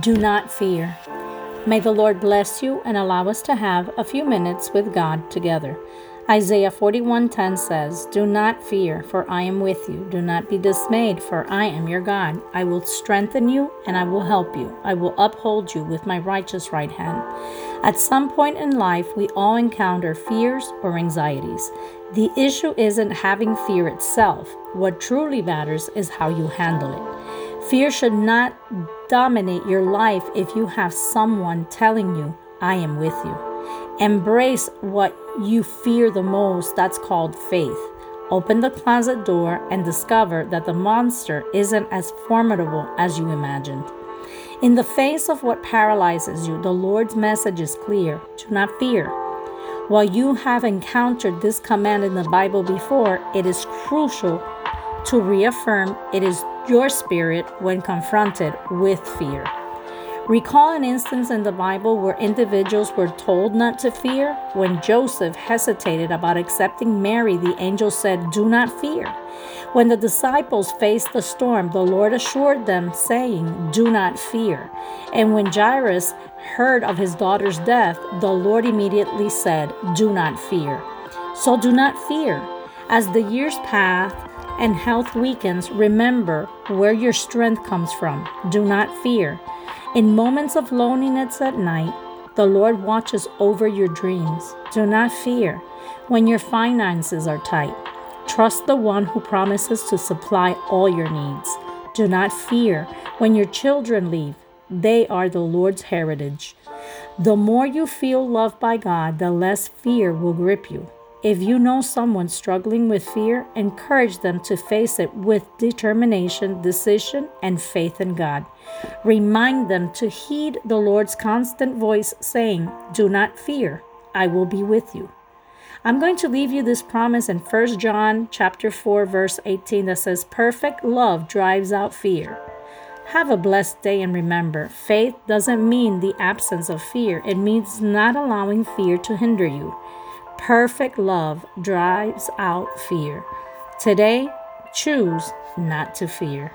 Do not fear. May the Lord bless you and allow us to have a few minutes with God together. Isaiah 41:10 says, "Do not fear, for I am with you. Do not be dismayed, for I am your God. I will strengthen you and I will help you. I will uphold you with my righteous right hand." At some point in life, we all encounter fears or anxieties. The issue isn't having fear itself. What truly matters is how you handle it. Fear should not dominate your life if you have someone telling you, "I am with you." Embrace what you fear the most. That's called faith. Open the closet door and discover that the monster isn't as formidable as you imagined. In the face of what paralyzes you, the Lord's message is clear. Do not fear. While you have encountered this command in the Bible before, it is crucial to reaffirm it is your spirit when confronted with fear. Recall an instance in the Bible where individuals were told not to fear. When Joseph hesitated about accepting Mary, the angel said, "Do not fear." When the disciples faced the storm, the Lord assured them, saying, "Do not fear." And when Jairus heard of his daughter's death, the Lord immediately said, "Do not fear." So do not fear. As the years pass and health weakens, remember where your strength comes from. Do not fear. In moments of loneliness at night, the Lord watches over your dreams. Do not fear. When your finances are tight, trust the one who promises to supply all your needs. Do not fear. When your children leave, they are the Lord's heritage. The more you feel loved by God, the less fear will grip you. If you know someone struggling with fear, encourage them to face it with determination, decision, and faith in God. Remind them to heed the Lord's constant voice saying, "Do not fear, I will be with you." I'm going to leave you this promise in 1 John chapter 4, verse 18 that says, "Perfect love drives out fear." Have a blessed day, and remember, faith doesn't mean the absence of fear. It means not allowing fear to hinder you. Perfect love drives out fear. Today, choose not to fear.